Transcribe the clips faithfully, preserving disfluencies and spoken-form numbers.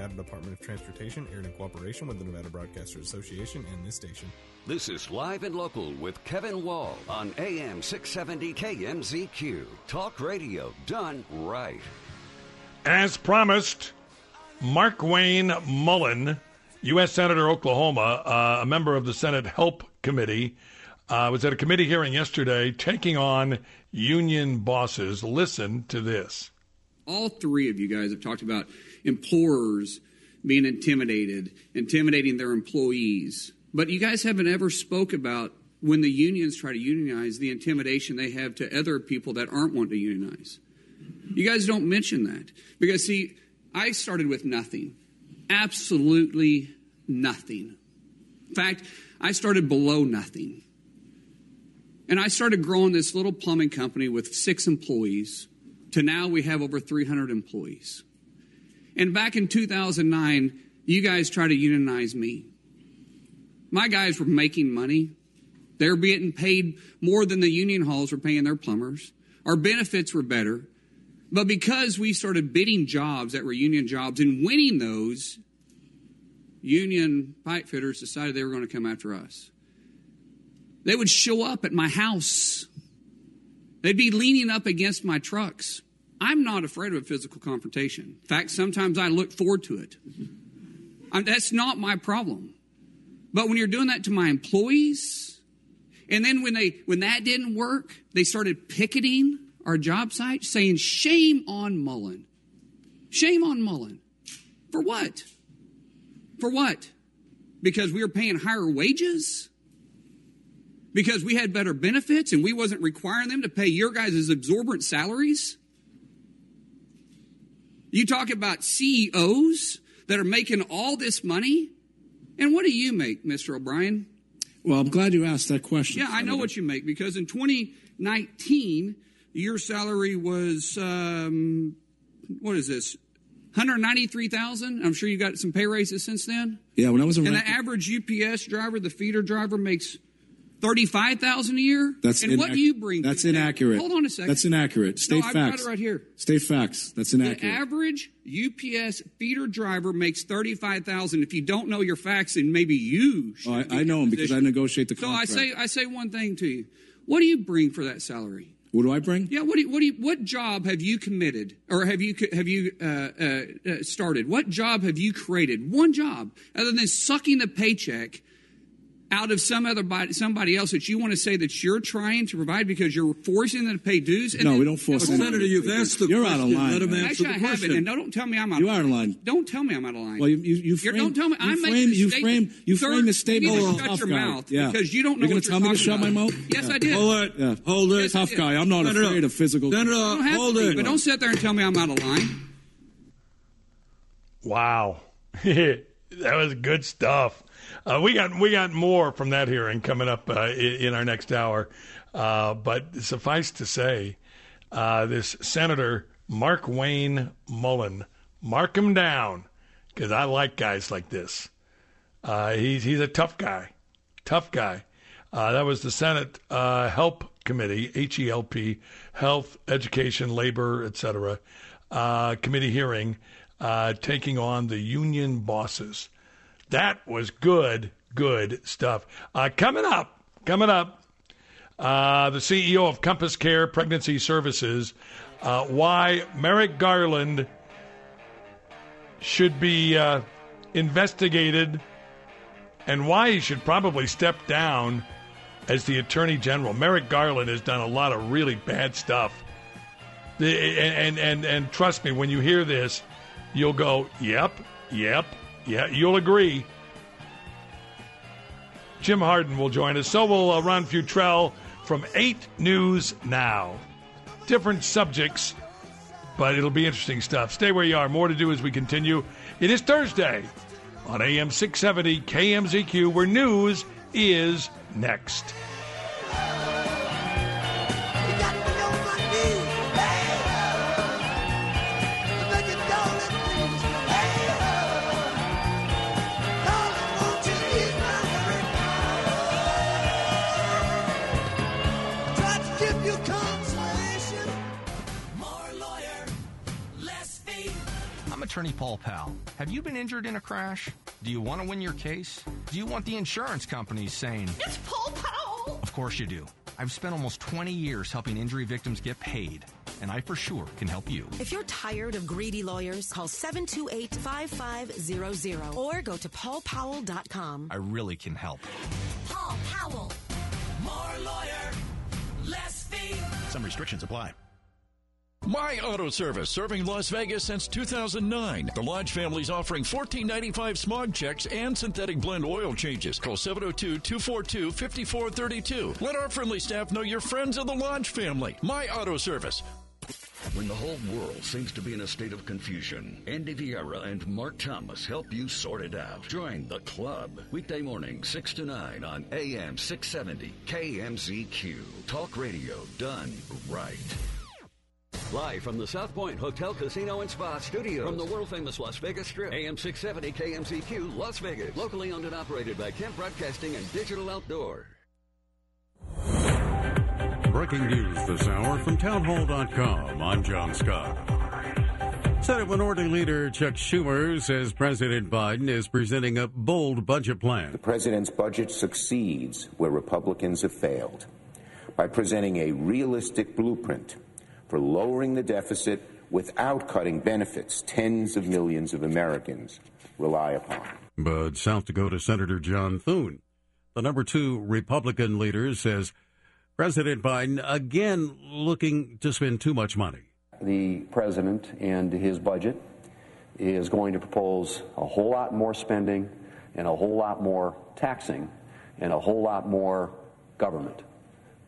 Nevada Department of Transportation, aired in cooperation with the Nevada Broadcasters Association and this station. This is Live and Local with Kevin Wall on A M six seventy K M Z Q. Talk radio done right. As promised, Mark Wayne Mullen, U S Senator, Oklahoma, uh, a member of the Senate HELP Committee, uh, was at a committee hearing yesterday taking on union bosses. Listen to this. All three of you guys have talked about employers being intimidated, intimidating their employees. But you guys haven't ever spoke about when the unions try to unionize, the intimidation they have to other people that aren't wanting to unionize. You guys don't mention that. Because, see, I started with nothing. Absolutely nothing. In fact, I started below nothing. And I started growing this little plumbing company with six employees to now we have over three hundred employees. And back in two thousand nine, you guys tried to unionize me. My guys were making money. They were getting paid more than the union halls were paying their plumbers. Our benefits were better. But because we started bidding jobs that were union jobs and winning those, union pipe fitters decided they were going to come after us. They would show up at my house. They'd be leaning up against my trucks. I'm not afraid of a physical confrontation. In fact, sometimes I look forward to it. I'm, that's not my problem. But when you're doing that to my employees, and then when they when that didn't work, they started picketing our job site, saying, shame on Mullen. Shame on Mullen. For what? For what? Because we were paying higher wages? Because we had better benefits and we wasn't requiring them to pay your guys' exorbitant salaries? You talk about C E Os that are making all this money. And what do you make, Mister O'Brien? Well, I'm glad you asked that question. Yeah, I know what you make, because in twenty nineteen, your salary was, um, what is this, one hundred ninety-three thousand dollars. I'm sure you got some pay raises since then. Yeah, when I was a And rent- the average U P S driver, the feeder driver, makes thirty-five thousand dollars a year? That's And inac- what do you bring? That's inaccurate. Hold on a second. That's inaccurate. State no, facts. I've got it right here. State facts. That's inaccurate. The average U P S feeder driver makes thirty-five thousand dollars. If you don't know your facts, then maybe you should. Oh, I, I know them because I negotiate the contract. So I say, I say one thing to you. What do you bring for that salary? What do I bring? Yeah. What do you, what do you, what job have you committed, or have you have you uh, uh, started? What job have you created? One job, other than sucking the paycheck out of some other body, somebody else that you want to say that you're trying to provide because you're forcing them to pay dues. And no, then, we don't force them. Senator, you've asked the you're question. You're out of line. Let him answer Actually, the I question. Haven't, and no, don't tell me I'm out of line. You are out of line. Don't tell me I'm out of line. Well, you you, you frame, don't tell me. I make you frame you frame the statement. You need to shut your guy. mouth yeah. because you don't know. You're going to tell me to shut my mouth? Yes, yeah. I did. Hold it. Yeah. Hold it. Yes, tough guy. I'm not Senator, afraid of physical. Senator, hold it. But don't sit there and tell me I'm out of line. Wow, that was good stuff. Uh, we got we got more from that hearing coming up uh, in, in our next hour. Uh, but suffice to say, uh, this Senator Mark Wayne Mullen, mark him down, because I like guys like this. Uh, he's, he's a tough guy, tough guy. Uh, that was the Senate uh, HELP Committee, H E L P, Health, Education, Labor, et cetera, uh, committee hearing uh, taking on the union bosses. That was good, good stuff. Uh, coming up, coming up, uh, the C E O of Compass Care Pregnancy Services, uh, why Merrick Garland should be uh, investigated and why he should probably step down as the Attorney General. Merrick Garland has done a lot of really bad stuff. And, and, and, and trust me, when you hear this, you'll go, yep, yep. Yeah, you'll agree. Jim Harden will join us. So will uh, Ron Futrell from eight News Now. Different subjects, but it'll be interesting stuff. Stay where you are. More to do as we continue. It is Thursday on A M six seventy K M Z Q, where news is next. Attorney Paul Powell. Have you been injured in a crash? Do you want to win your case? Do you want the insurance companies saying, "It's Paul Powell"? Of course you do. I've spent almost twenty years helping injury victims get paid, and I for sure can help you. If you're tired of greedy lawyers, call seven two eight, five five zero zero or go to paul powell dot com. I really can help. Paul Powell. More lawyer, less fee. Some restrictions apply. My Auto Service, serving Las Vegas since two thousand nine. The Lodge family's offering fourteen ninety-five smog checks and synthetic blend oil changes. Call seven oh two, two four two, five four three two. Let our friendly staff know you're friends of the Lodge family. My Auto Service. When the whole world seems to be in a state of confusion, Andy Vieira and Mark Thomas help you sort it out. Join the club. Weekday morning, six to nine on A M six seventy K M Z Q. Talk radio done right. Live from the South Point Hotel, Casino, and Spa studios from the world-famous Las Vegas Strip, A M six seventy K M Z Q, Las Vegas. Locally owned and operated by Kent Broadcasting and Digital Outdoor. Breaking news this hour from townhall dot com. I'm John Scott. Senate Minority Leader Chuck Schumer says President Biden is presenting a bold budget plan. The president's budget succeeds where Republicans have failed by presenting a realistic blueprint for lowering the deficit without cutting benefits tens of millions of Americans rely upon. But South Dakota Senator John Thune, the number two Republican leader, says President Biden again looking to spend too much money. The president and his budget is going to propose a whole lot more spending and a whole lot more taxing and a whole lot more government.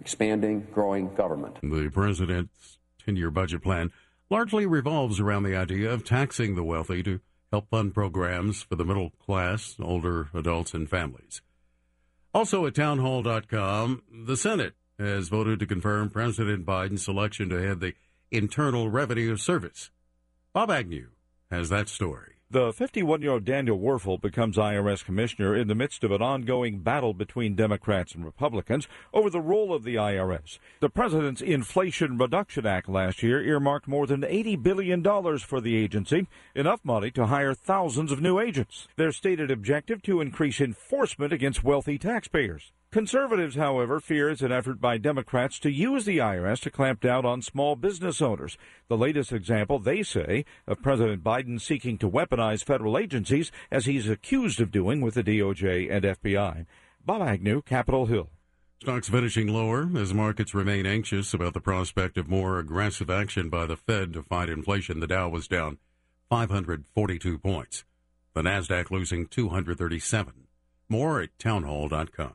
Expanding, growing government. The president's ten-year budget plan largely revolves around the idea of taxing the wealthy to help fund programs for the middle class, older adults, and families. Also at townhall dot com, the Senate has voted to confirm President Biden's selection to head the Internal Revenue Service. Bob Agnew has that story. The fifty-one-year-old Daniel Werfel becomes I R S commissioner in the midst of an ongoing battle between Democrats and Republicans over the role of the I R S. The president's Inflation Reduction Act last year earmarked more than eighty billion dollars for the agency, enough money to hire thousands of new agents. Their stated objective to increase enforcement against wealthy taxpayers. Conservatives, however, fear it's an effort by Democrats to use the I R S to clamp down on small business owners. The latest example, they say, of President Biden seeking to weaponize federal agencies, as he's accused of doing with the D O J and F B I. Bob Agnew, Capitol Hill. Stocks finishing lower as markets remain anxious about the prospect of more aggressive action by the Fed to fight inflation. The Dow was down five hundred forty-two points. The Nasdaq losing two hundred thirty-seven. More at townhall dot com.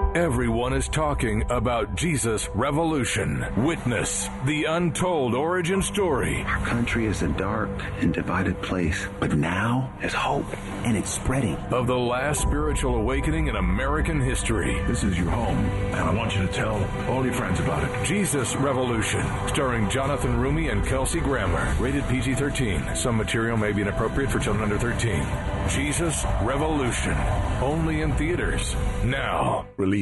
Everyone is talking about Jesus Revolution. Witness the untold origin story. Our country is a dark and divided place, but now there's hope, and it's spreading. Of the last spiritual awakening in American history. This is your home, and I want you to tell all your friends about it. Jesus Revolution, starring Jonathan Rumi and Kelsey Grammer. Rated P G thirteen. Some material may be inappropriate for children under thirteen. Jesus Revolution, only in theaters now. Relief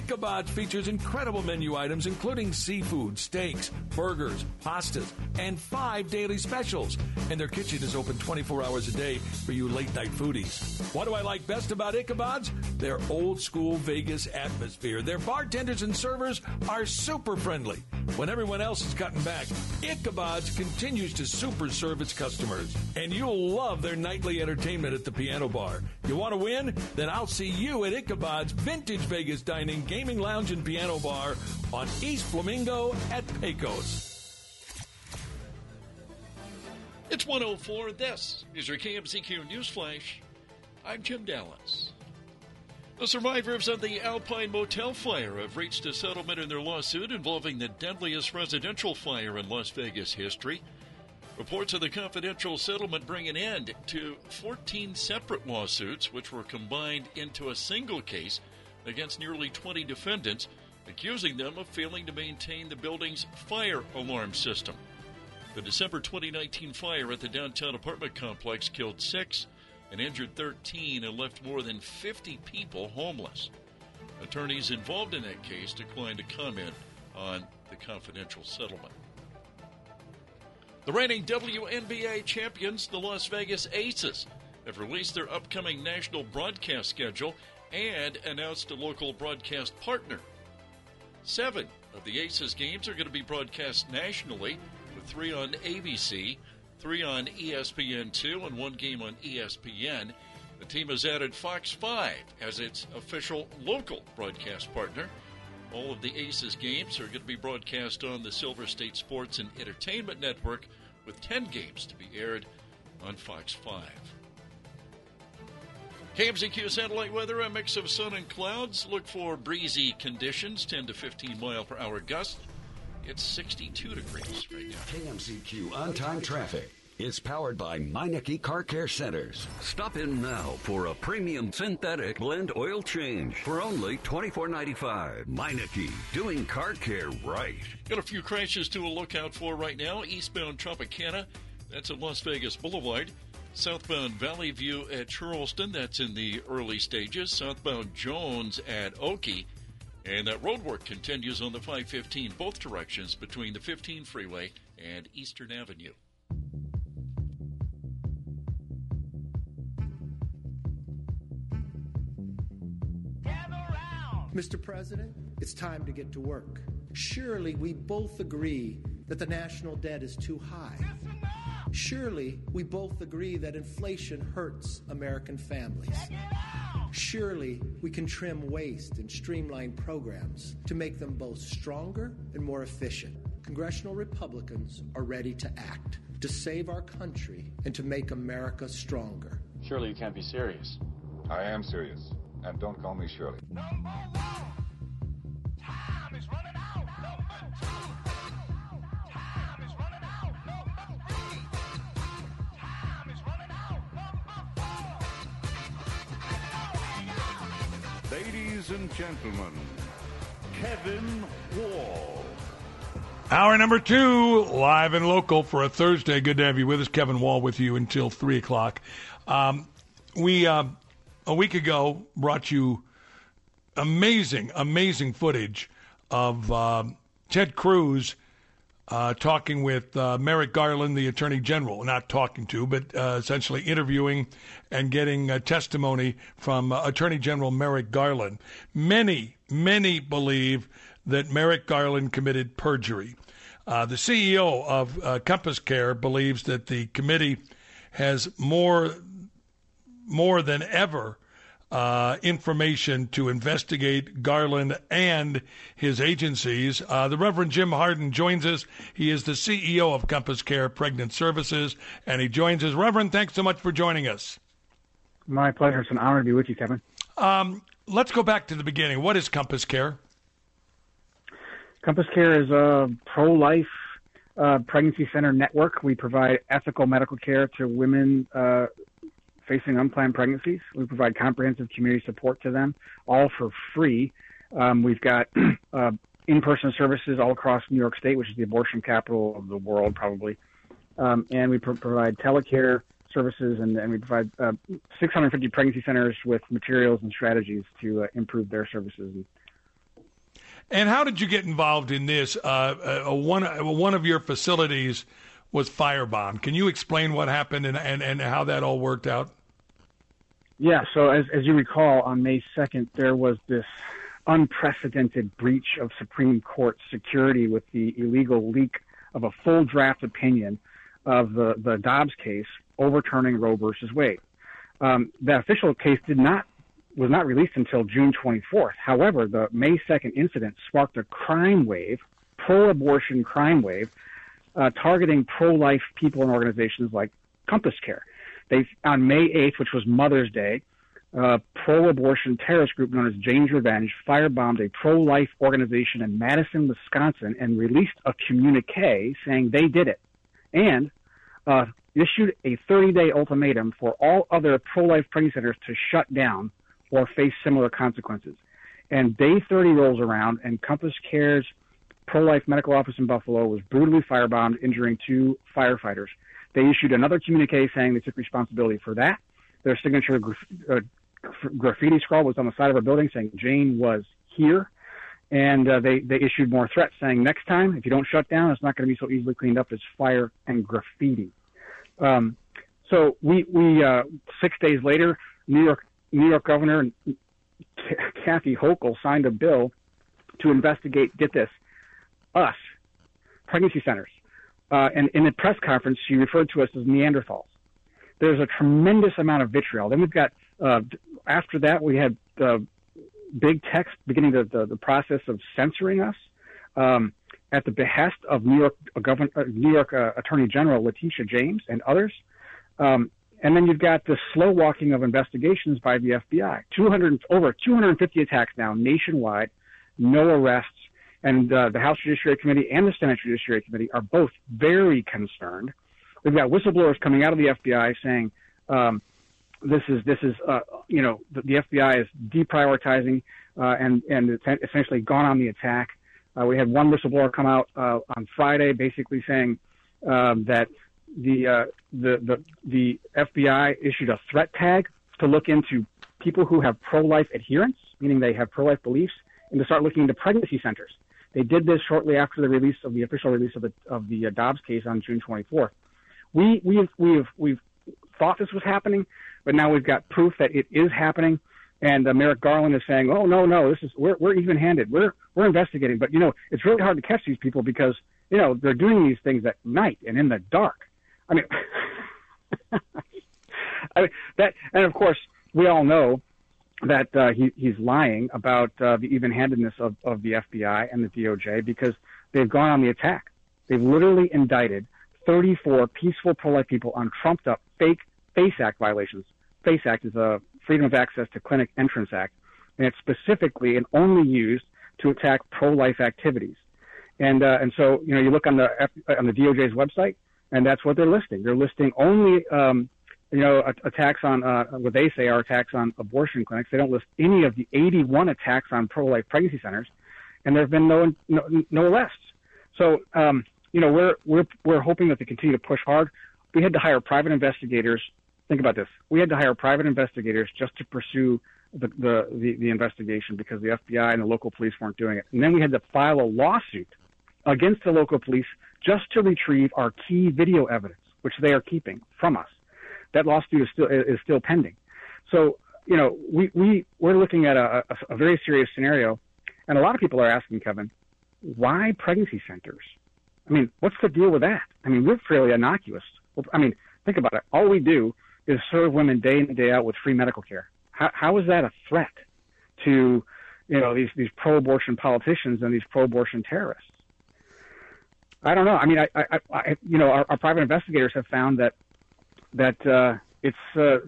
Ichabod's features incredible menu items, including seafood, steaks, burgers, pastas, and five daily specials. And their kitchen is open twenty-four hours a day for you late-night foodies. What do I like best about Ichabod's? Their old-school Vegas atmosphere. Their bartenders and servers are super friendly. When everyone else has gotten back, Ichabod's continues to super serve its customers. And you'll love their nightly entertainment at the piano bar. You want to win? Then I'll see you at Ichabod's Vintage Vegas Dining, Gaming Lounge, and Piano Bar on East Flamingo at Pecos. It's one oh four. This is your K M Z Q News Flash. I'm Jim Dallas. The survivors of the Alpine Motel fire have reached a settlement in their lawsuit involving the deadliest residential fire in Las Vegas history. Reports of the confidential settlement bring an end to fourteen separate lawsuits, which were combined into a single case against nearly twenty defendants, accusing them of failing to maintain the building's fire alarm system. The December twenty nineteen fire at the downtown apartment complex killed six and injured thirteen and left more than fifty people homeless. Attorneys involved in that case declined to comment on the confidential settlement. The reigning W N B A champions, the Las Vegas Aces, have released their upcoming national broadcast schedule and announced a local broadcast partner. Seven of the Aces games are going to be broadcast nationally, with three on A B C, three on E S P N two, and one game on E S P N. The team has added Fox five as its official local broadcast partner. All of the Aces games are going to be broadcast on the Silver State Sports and Entertainment Network, with ten games to be aired on Fox five. K M Z Q satellite weather, a mix of sun and clouds. Look for breezy conditions, ten to fifteen mile per hour gusts. It's sixty-two degrees right now. K M Z Q on-time traffic. It's powered by Meineke Car Care Centers. Stop in now for a premium synthetic blend oil change for only twenty-four ninety-five. Meineke, doing car care right. Got a few crashes to look out for right now. Eastbound Tropicana, that's at Las Vegas Boulevard. Southbound Valley View at Charleston, that's in the early stages. Southbound Jones at Oakey. And that road work continues on the five fifteen both directions between the fifteen freeway and Eastern Avenue. Mister President, it's time to get to work. Surely we both agree that the national debt is too high. Surely we both agree that inflation hurts American families. Surely we can trim waste and streamline programs to make them both stronger and more efficient. Congressional Republicans are ready to act, to save our country, and to make America stronger. Surely you can't be serious. I am serious. And don't call me Shirley. Number one, time is running out. Number two, time is running out. Number three, time is running out. Number four. Ladies and gentlemen, Kevin Wall. Hour number two, live and local for a Thursday. Good to have you with us. Kevin Wall with you until three o'clock. Um, we. Uh, A week ago, brought you amazing, amazing footage of uh, Ted Cruz uh, talking with uh, Merrick Garland, the Attorney General. Not talking to, but uh, essentially interviewing and getting uh, testimony from uh, Attorney General Merrick Garland. Many, many believe that Merrick Garland committed perjury. Uh, the C E O of uh, Compass Care believes that the committee has more more than ever uh, information to investigate Garland and his agencies. Uh, the Reverend Jim Harden joins us. He is the C E O of Compass Care Pregnant Services, and he joins us. Reverend, thanks so much for joining us. My pleasure. It's an honor to be with you, Kevin. Um, let's go back to the beginning. What is Compass Care? Compass Care is a pro-life uh, pregnancy center network. We provide ethical medical care to women uh facing unplanned pregnancies. We provide comprehensive community support to them, all for free. Um, we've got uh, in-person services all across New York State, which is the abortion capital of the world, probably. Um, and we pro- provide telecare services, and, and we provide uh, six hundred fifty pregnancy centers with materials and strategies to uh, improve their services and And how did you get involved in this? Uh, uh, one uh, one of your facilities was firebombed. Can you explain what happened and, and, and how that all worked out? Yeah, so as, as you recall, on May second, there was this unprecedented breach of Supreme Court security with the illegal leak of a full draft opinion of the, the Dobbs case overturning Roe versus Wade. Um, that official case did not was not released until June twenty-fourth. However, the May second incident sparked a crime wave, pro-abortion crime wave, uh, targeting pro-life people and organizations like Compass Care. They, on May eighth, which was Mother's Day, a uh, pro-abortion terrorist group known as Jane's Revenge firebombed a pro-life organization in Madison, Wisconsin, and released a communique saying they did it, and uh, issued a thirty-day ultimatum for all other pro-life pregnancy centers to shut down or face similar consequences. And day thirty rolls around, and Compass Care's pro-life medical office in Buffalo was brutally firebombed, injuring two firefighters. They issued another communique saying they took responsibility for that. Their signature graf- uh, graffiti scrawl was on the side of our building saying Jane was here. And uh, they, they issued more threats saying, next time, if you don't shut down, it's not going to be so easily cleaned up as fire and graffiti. Um, so we, we uh, six days later, New York New York Governor Kathy Hochul signed a bill to investigate, get this, us, pregnancy centers. Uh, and in a press conference, she referred to us as Neanderthals. There's a tremendous amount of vitriol. Then we've got, uh, after that, we had uh, big techs beginning the, the, the process of censoring us um, at the behest of New York, uh, Governor, uh, New York uh, Attorney General Letitia James and others. Um, And then you've got the slow walking of investigations by the F B I. two hundred, over two hundred fifty attacks now nationwide, no arrests. And uh, the House Judiciary Committee and the Senate Judiciary Committee are both very concerned. We've got whistleblowers coming out of the F B I saying um, this is, this is uh, you know, the, the F B I is deprioritizing uh, and, and it's essentially gone on the attack. Uh, we had one whistleblower come out uh, on Friday basically saying um, that The, uh, the the the F B I issued a threat tag to look into people who have pro-life adherence, meaning they have pro-life beliefs, and to start looking into pregnancy centers. They did this shortly after the release of the official release of the of the uh, Dobbs case on June twenty-fourth. We we've we've we've thought this was happening, but now we've got proof that it is happening. And uh, Merrick Garland is saying, "Oh no, no, this is we're we're even-handed. We're we're investigating." But you know, it's really hard to catch these people because you know they're doing these things at night and in the dark. I mean, I mean that, and of course, we all know that uh, he, he's lying about uh, the even-handedness of, of the F B I and the D O J because they've gone on the attack. They've literally indicted thirty-four peaceful pro-life people on trumped-up fake FACE Act violations. FACE Act is a Freedom of Access to Clinic Entrance Act, and it's specifically and only used to attack pro-life activities. And uh, and so you know, you look on the on the D O J's website. And that's what they're listing. They're listing only, um, you know, attacks on uh, what they say are attacks on abortion clinics. They don't list any of the eighty-one attacks on pro-life pregnancy centers, and there have been no no, no arrests. So, um, you know, we're we're we're hoping that they continue to push hard. We had to hire private investigators. Think about this: we had to hire private investigators just to pursue the the the, the investigation because the F B I and the local police weren't doing it. And then we had to file a lawsuit against the local police just to retrieve our key video evidence, which they are keeping from us. That lawsuit is still is still pending. So, you know, we, we, we're looking at a, a, a very serious scenario. And a lot of people are asking, Kevin, why pregnancy centers? I mean, what's the deal with that? I mean, we're fairly innocuous. I mean, think about it. All we do is serve women day in and day out with free medical care. How, how is that a threat to, you know, these, these pro-abortion politicians and these pro-abortion terrorists? I don't know. I mean, I, I, I you know, our, our private investigators have found that that uh, it's uh,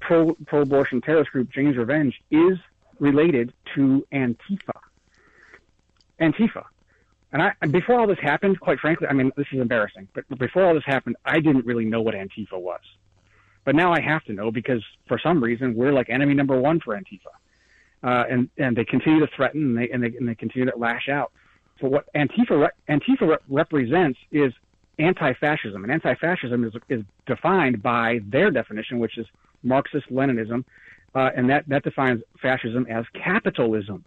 pro pro-abortion terrorist group Jane's Revenge is related to Antifa. Antifa, and I before all this happened, quite frankly, I mean, this is embarrassing. But before all this happened, I didn't really know what Antifa was, but now I have to know because for some reason we're like enemy number one for Antifa, uh, and and they continue to threaten and they and they, and they continue to lash out. So what Antifa Antifa represents is anti-fascism, and anti-fascism is, is defined by their definition, which is Marxist-Leninism, uh, and that, that defines fascism as capitalism.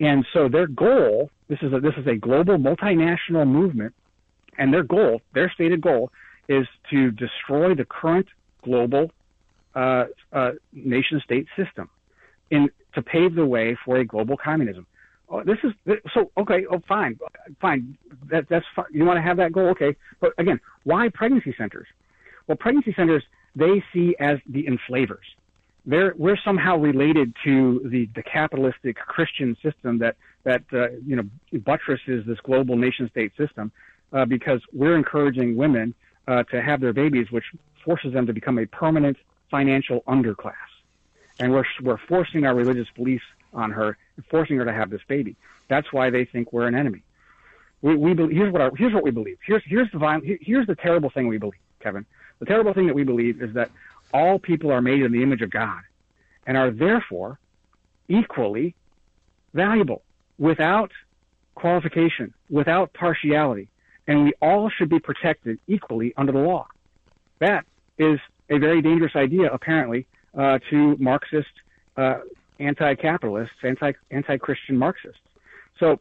And so their goal, this is a, this is a global multinational movement, and their goal, their stated goal, is to destroy the current global uh, uh, nation-state system in to pave the way for a global communism. Oh, this is so okay. Oh, fine, fine. That that's fine. You want to have that goal, okay? But again, why pregnancy centers? Well, pregnancy centers they see as the enslavers. They're we're somehow related to the, the capitalistic Christian system that that uh, you know buttresses this global nation state system uh, because we're encouraging women uh, to have their babies, which forces them to become a permanent financial underclass, and we're we're forcing our religious beliefs on her, forcing her to have this baby. That's why they think we're an enemy. We, we be, here's what our, here's what we believe. Here's here's the violent, here's the terrible thing we believe, Kevin. The terrible thing that we believe is that all people are made in the image of God, and are therefore equally valuable, without qualification, without partiality, and we all should be protected equally under the law. That is a very dangerous idea, apparently, uh, to Marxist. Uh, anti-capitalists, anti, anti-Christian Marxists. So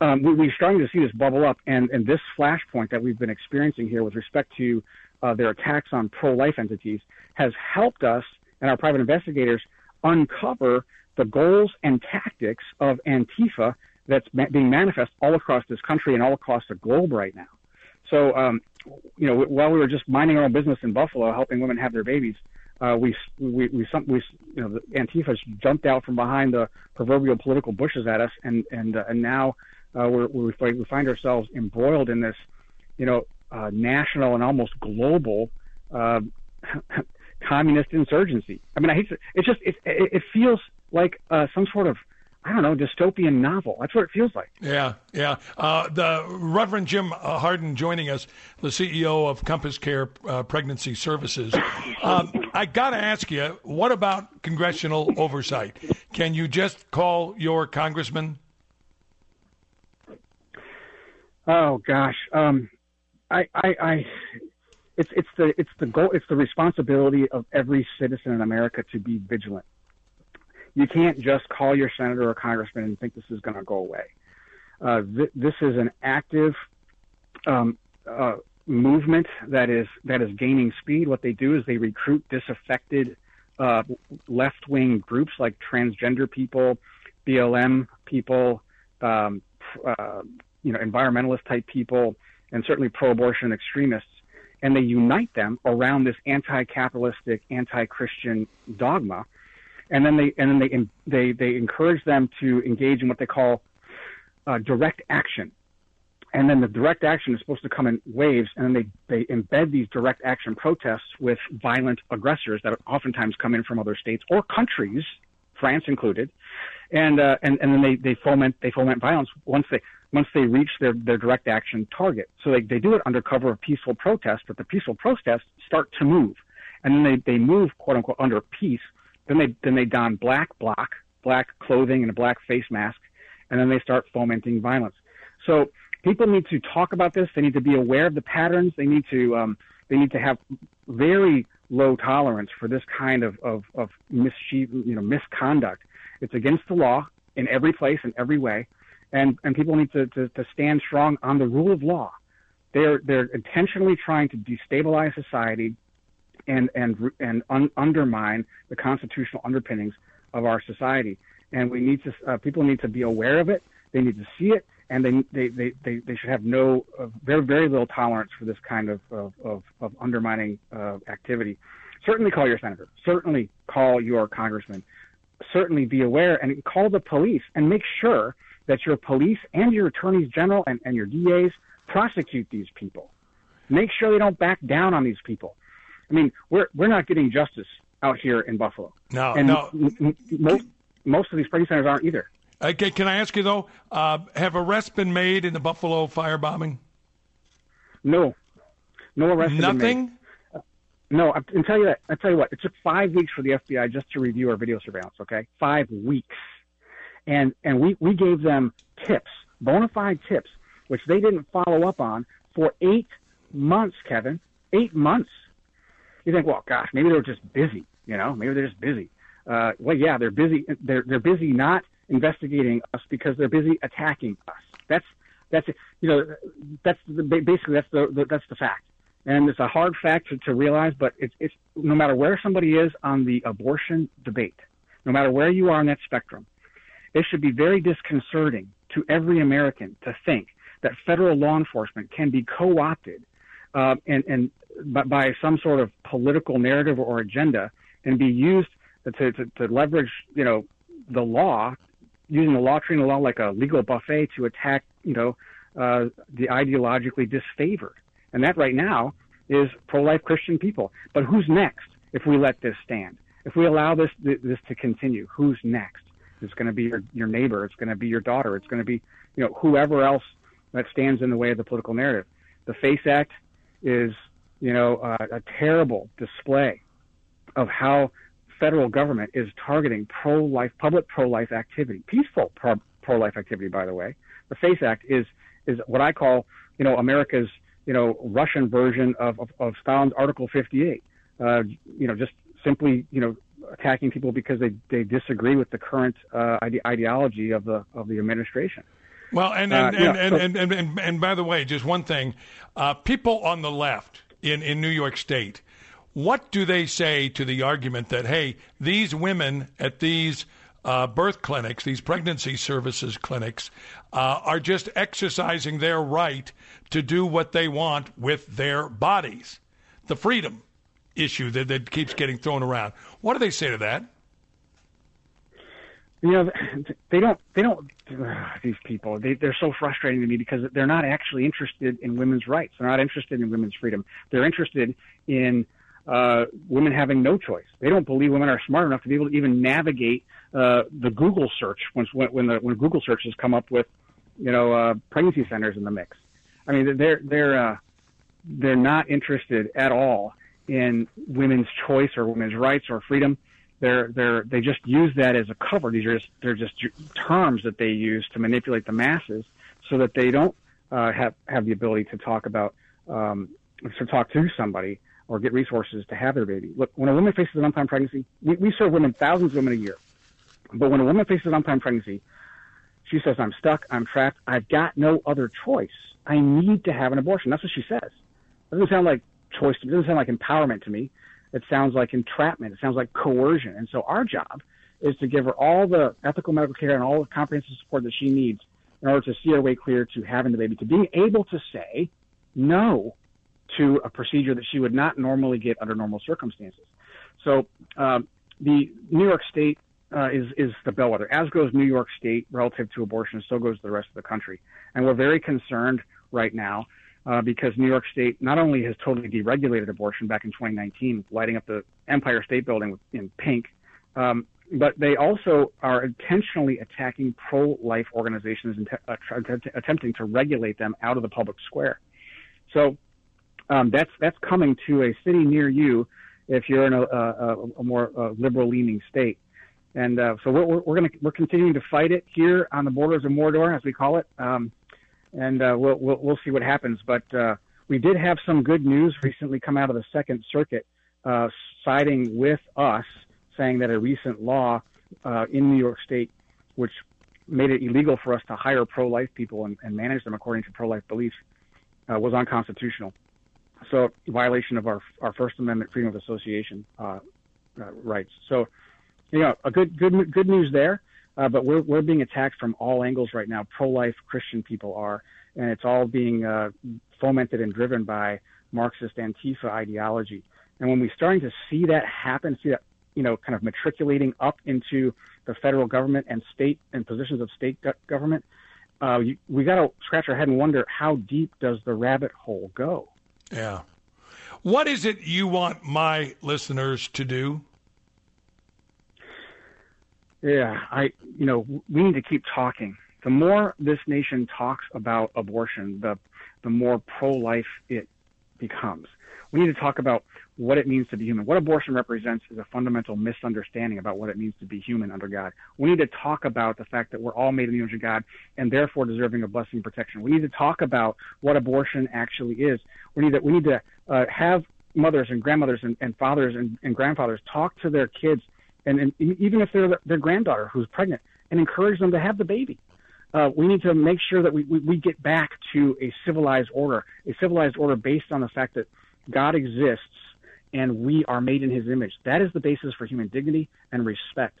um, we, we're starting to see this bubble up, and, and this flashpoint that we've been experiencing here with respect to uh, their attacks on pro-life entities has helped us and our private investigators uncover the goals and tactics of Antifa that's ma- being manifest all across this country and all across the globe right now. So, um, you know, while we were just minding our own business in Buffalo, helping women have their babies, Uh, we, we, we, we, you know, the Antifa's jumped out from behind the proverbial political bushes at us, and and uh, and now uh, we're, we're, we find ourselves embroiled in this, you know, uh, national and almost global uh, communist insurgency. I mean, I hate to, it's just it it, it feels like uh, some sort of, I don't know, dystopian novel. That's what it feels like. Yeah, yeah. Uh, the Reverend Jim Harden joining us, the C E O of Compass Care uh, Pregnancy Services. Um, I got to ask you, what about congressional oversight? Can you just call your congressman? Oh gosh, um, I, I, I, it's it's the it's the goal it's the responsibility of every citizen in America to be vigilant. You can't just call your senator or congressman and think this is going to go away. Uh, th- this is an active um, uh, movement that is that is gaining speed. What they do is they recruit disaffected uh, left-wing groups like transgender people, B L M people, um, uh, you know, environmentalist-type people, and certainly pro-abortion extremists, and they unite them around this anti-capitalistic, anti-Christian dogma. And then they and then they they they encourage them to engage in what they call uh, direct action, and then the direct action is supposed to come in waves. And then they, they embed these direct action protests with violent aggressors that oftentimes come in from other states or countries, France included, and uh, and and then they, they foment they foment violence once they once they reach their, their direct action target. So they they do it under cover of peaceful protests, but the peaceful protests start to move, and then they they move quote unquote under peace. Then they then they don black block, black clothing and a black face mask, and then they start fomenting violence. So people need to talk about this. They need to be aware of the patterns. They need to um, they need to have very low tolerance for this kind of of, of mischief, you know, misconduct. It's against the law in every place and every way, and, and people need to, to to stand strong on the rule of law. They're they're intentionally trying to destabilize society and and and un- undermine the constitutional underpinnings of our society. And we need to uh, people need to be aware of it. They need to see it, and they they they, they, they should have no uh, very very little tolerance for this kind of of, of, of undermining uh, activity. Certainly call your senator. Certainly call your congressman. Certainly be aware and call the police and make sure that your police and your attorneys general and, and your D As prosecute these people. Make sure they don't back down on these people. I mean, we're we're not getting justice out here in Buffalo. No, and no. M- m- most, most of these pregnancy centers aren't either. Okay, can I ask you, though, uh, have arrests been made in the Buffalo firebombing? No. No arrests have been made. Nothing? Uh, no, I, I'll tell you that. I'll tell you what. It took five weeks for the F B I just to review our video surveillance, okay? Five weeks. And, and we, we gave them tips, bona fide tips, which they didn't follow up on for eight months, Kevin. Eight months. You think, well, gosh, maybe they're just busy, you know, maybe they're just busy. Uh, well, yeah, they're busy. They're, they're busy not investigating us because they're busy attacking us. That's that's you know that's the, basically that's the, the that's the fact, and it's a hard fact to, to realize. But it's it's no matter where somebody is on the abortion debate, no matter where you are on that spectrum, it should be very disconcerting to every American to think that federal law enforcement can be co-opted uh, and and by some sort of political narrative or agenda and be used to, to, to leverage, you know, the law, using the law, treating the law like a legal buffet to attack, you know, uh, the ideologically disfavored. And that right now is pro-life Christian people. But who's next if we let this stand? If we allow this this to continue, who's next? It's going to be your, your neighbor. It's going to be your daughter. It's going to be, you know, whoever else that stands in the way of the political narrative. The FACE Act is, you know, uh, a terrible display of how federal government is targeting pro-life, public pro-life activity, peaceful pro- pro-life activity, by the way. The FACE Act is is what I call, you know, America's, you know, Russian version of, of, of Stalin's Article fifty-eight, uh, you know, just simply, you know, attacking people because they, they disagree with the current uh, ide- ideology of the of the administration. Well, and and, uh, and, yeah, so- and, and, and, and by the way, just one thing, uh, people on the left in, in New York State, what do they say to the argument that, hey, these women at these uh, birth clinics, these pregnancy services clinics, uh, are just exercising their right to do what they want with their bodies? The freedom issue that, that keeps getting thrown around. What do they say to that? You know, they don't, they don't, ugh, these people, they, they're so frustrating to me because they're not actually interested in women's rights. They're not interested in women's freedom. They're interested in uh, women having no choice. They don't believe women are smart enough to be able to even navigate uh, the Google search once when, when the, when Google searches come up with, you know, uh, pregnancy centers in the mix. I mean, they're, they're, uh, they're not interested at all in women's choice or women's rights or freedom. They're, they're, they just use that as a cover. These are just, they're just terms that they use to manipulate the masses so that they don't uh, have, have the ability to talk about, um, to talk to somebody or get resources to have their baby. Look, when a woman faces an unplanned pregnancy, we, we serve women, thousands of women a year. But when a woman faces an unplanned pregnancy, she says, I'm stuck, I'm trapped, I've got no other choice. I need to have an abortion. That's what she says. It doesn't sound like choice. It doesn't sound like empowerment to me. It sounds like entrapment. It sounds like coercion. And so our job is to give her all the ethical medical care and all the comprehensive support that she needs in order to see her way clear to having the baby, to being able to say no to a procedure that she would not normally get under normal circumstances. So um, the New York State uh, is, is the bellwether. As goes New York State relative to abortion, so goes the rest of the country. And we're very concerned right now Uh, because New York State not only has totally deregulated abortion back in twenty nineteen, lighting up the Empire State Building in pink, um, but they also are intentionally attacking pro-life organizations and att- att- attempting to regulate them out of the public square. So um, that's that's coming to a city near you if you're in a, a, a more uh, liberal-leaning state. And uh, so we're we're going we're continuing to fight it here on the borders of Mordor, as we call it. Um, And uh, we'll, we'll we'll see what happens. But uh, we did have some good news recently come out of the Second Circuit uh, siding with us, saying that a recent law uh, in New York State, which made it illegal for us to hire pro-life people and, and manage them according to pro-life beliefs, uh, was unconstitutional. So violation of our our First Amendment freedom of association uh, uh, rights. So, you know, a good good good news there. Uh, but we're we're being attacked from all angles right now. Pro-life Christian people are, and it's all being uh, fomented and driven by Marxist Antifa ideology. And when we're starting to see that happen, see that, you know, kind of matriculating up into the federal government and state and positions of state government, uh, you, we got to scratch our head and wonder how deep does the rabbit hole go? Yeah. What is it you want my listeners to do? Yeah, I, you know, we need to keep talking. The more this nation talks about abortion, the the more pro-life it becomes. We need to talk about what it means to be human. What abortion represents is a fundamental misunderstanding about what it means to be human under God. We need to talk about the fact that we're all made in the image of God and therefore deserving of blessing and protection. We need to talk about what abortion actually is. We need to, we need to uh, have mothers and grandmothers and, and fathers and, and grandfathers talk to their kids. And, and even if they're their granddaughter who's pregnant, and encourage them to have the baby. Uh, we need to make sure that we, we, we get back to a civilized order, a civilized order based on the fact that God exists and we are made in his image. That is the basis for human dignity and respect.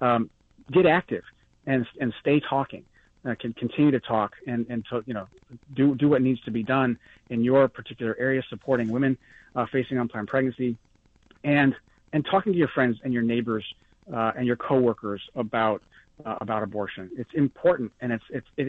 Um, get active and and stay talking. Uh, can continue to talk and, and to, you know, do do what needs to be done in your particular area, supporting women uh, facing unplanned pregnancy, and and talking to your friends and your neighbors uh, and your coworkers about uh, about abortion. It's important, and it's it's it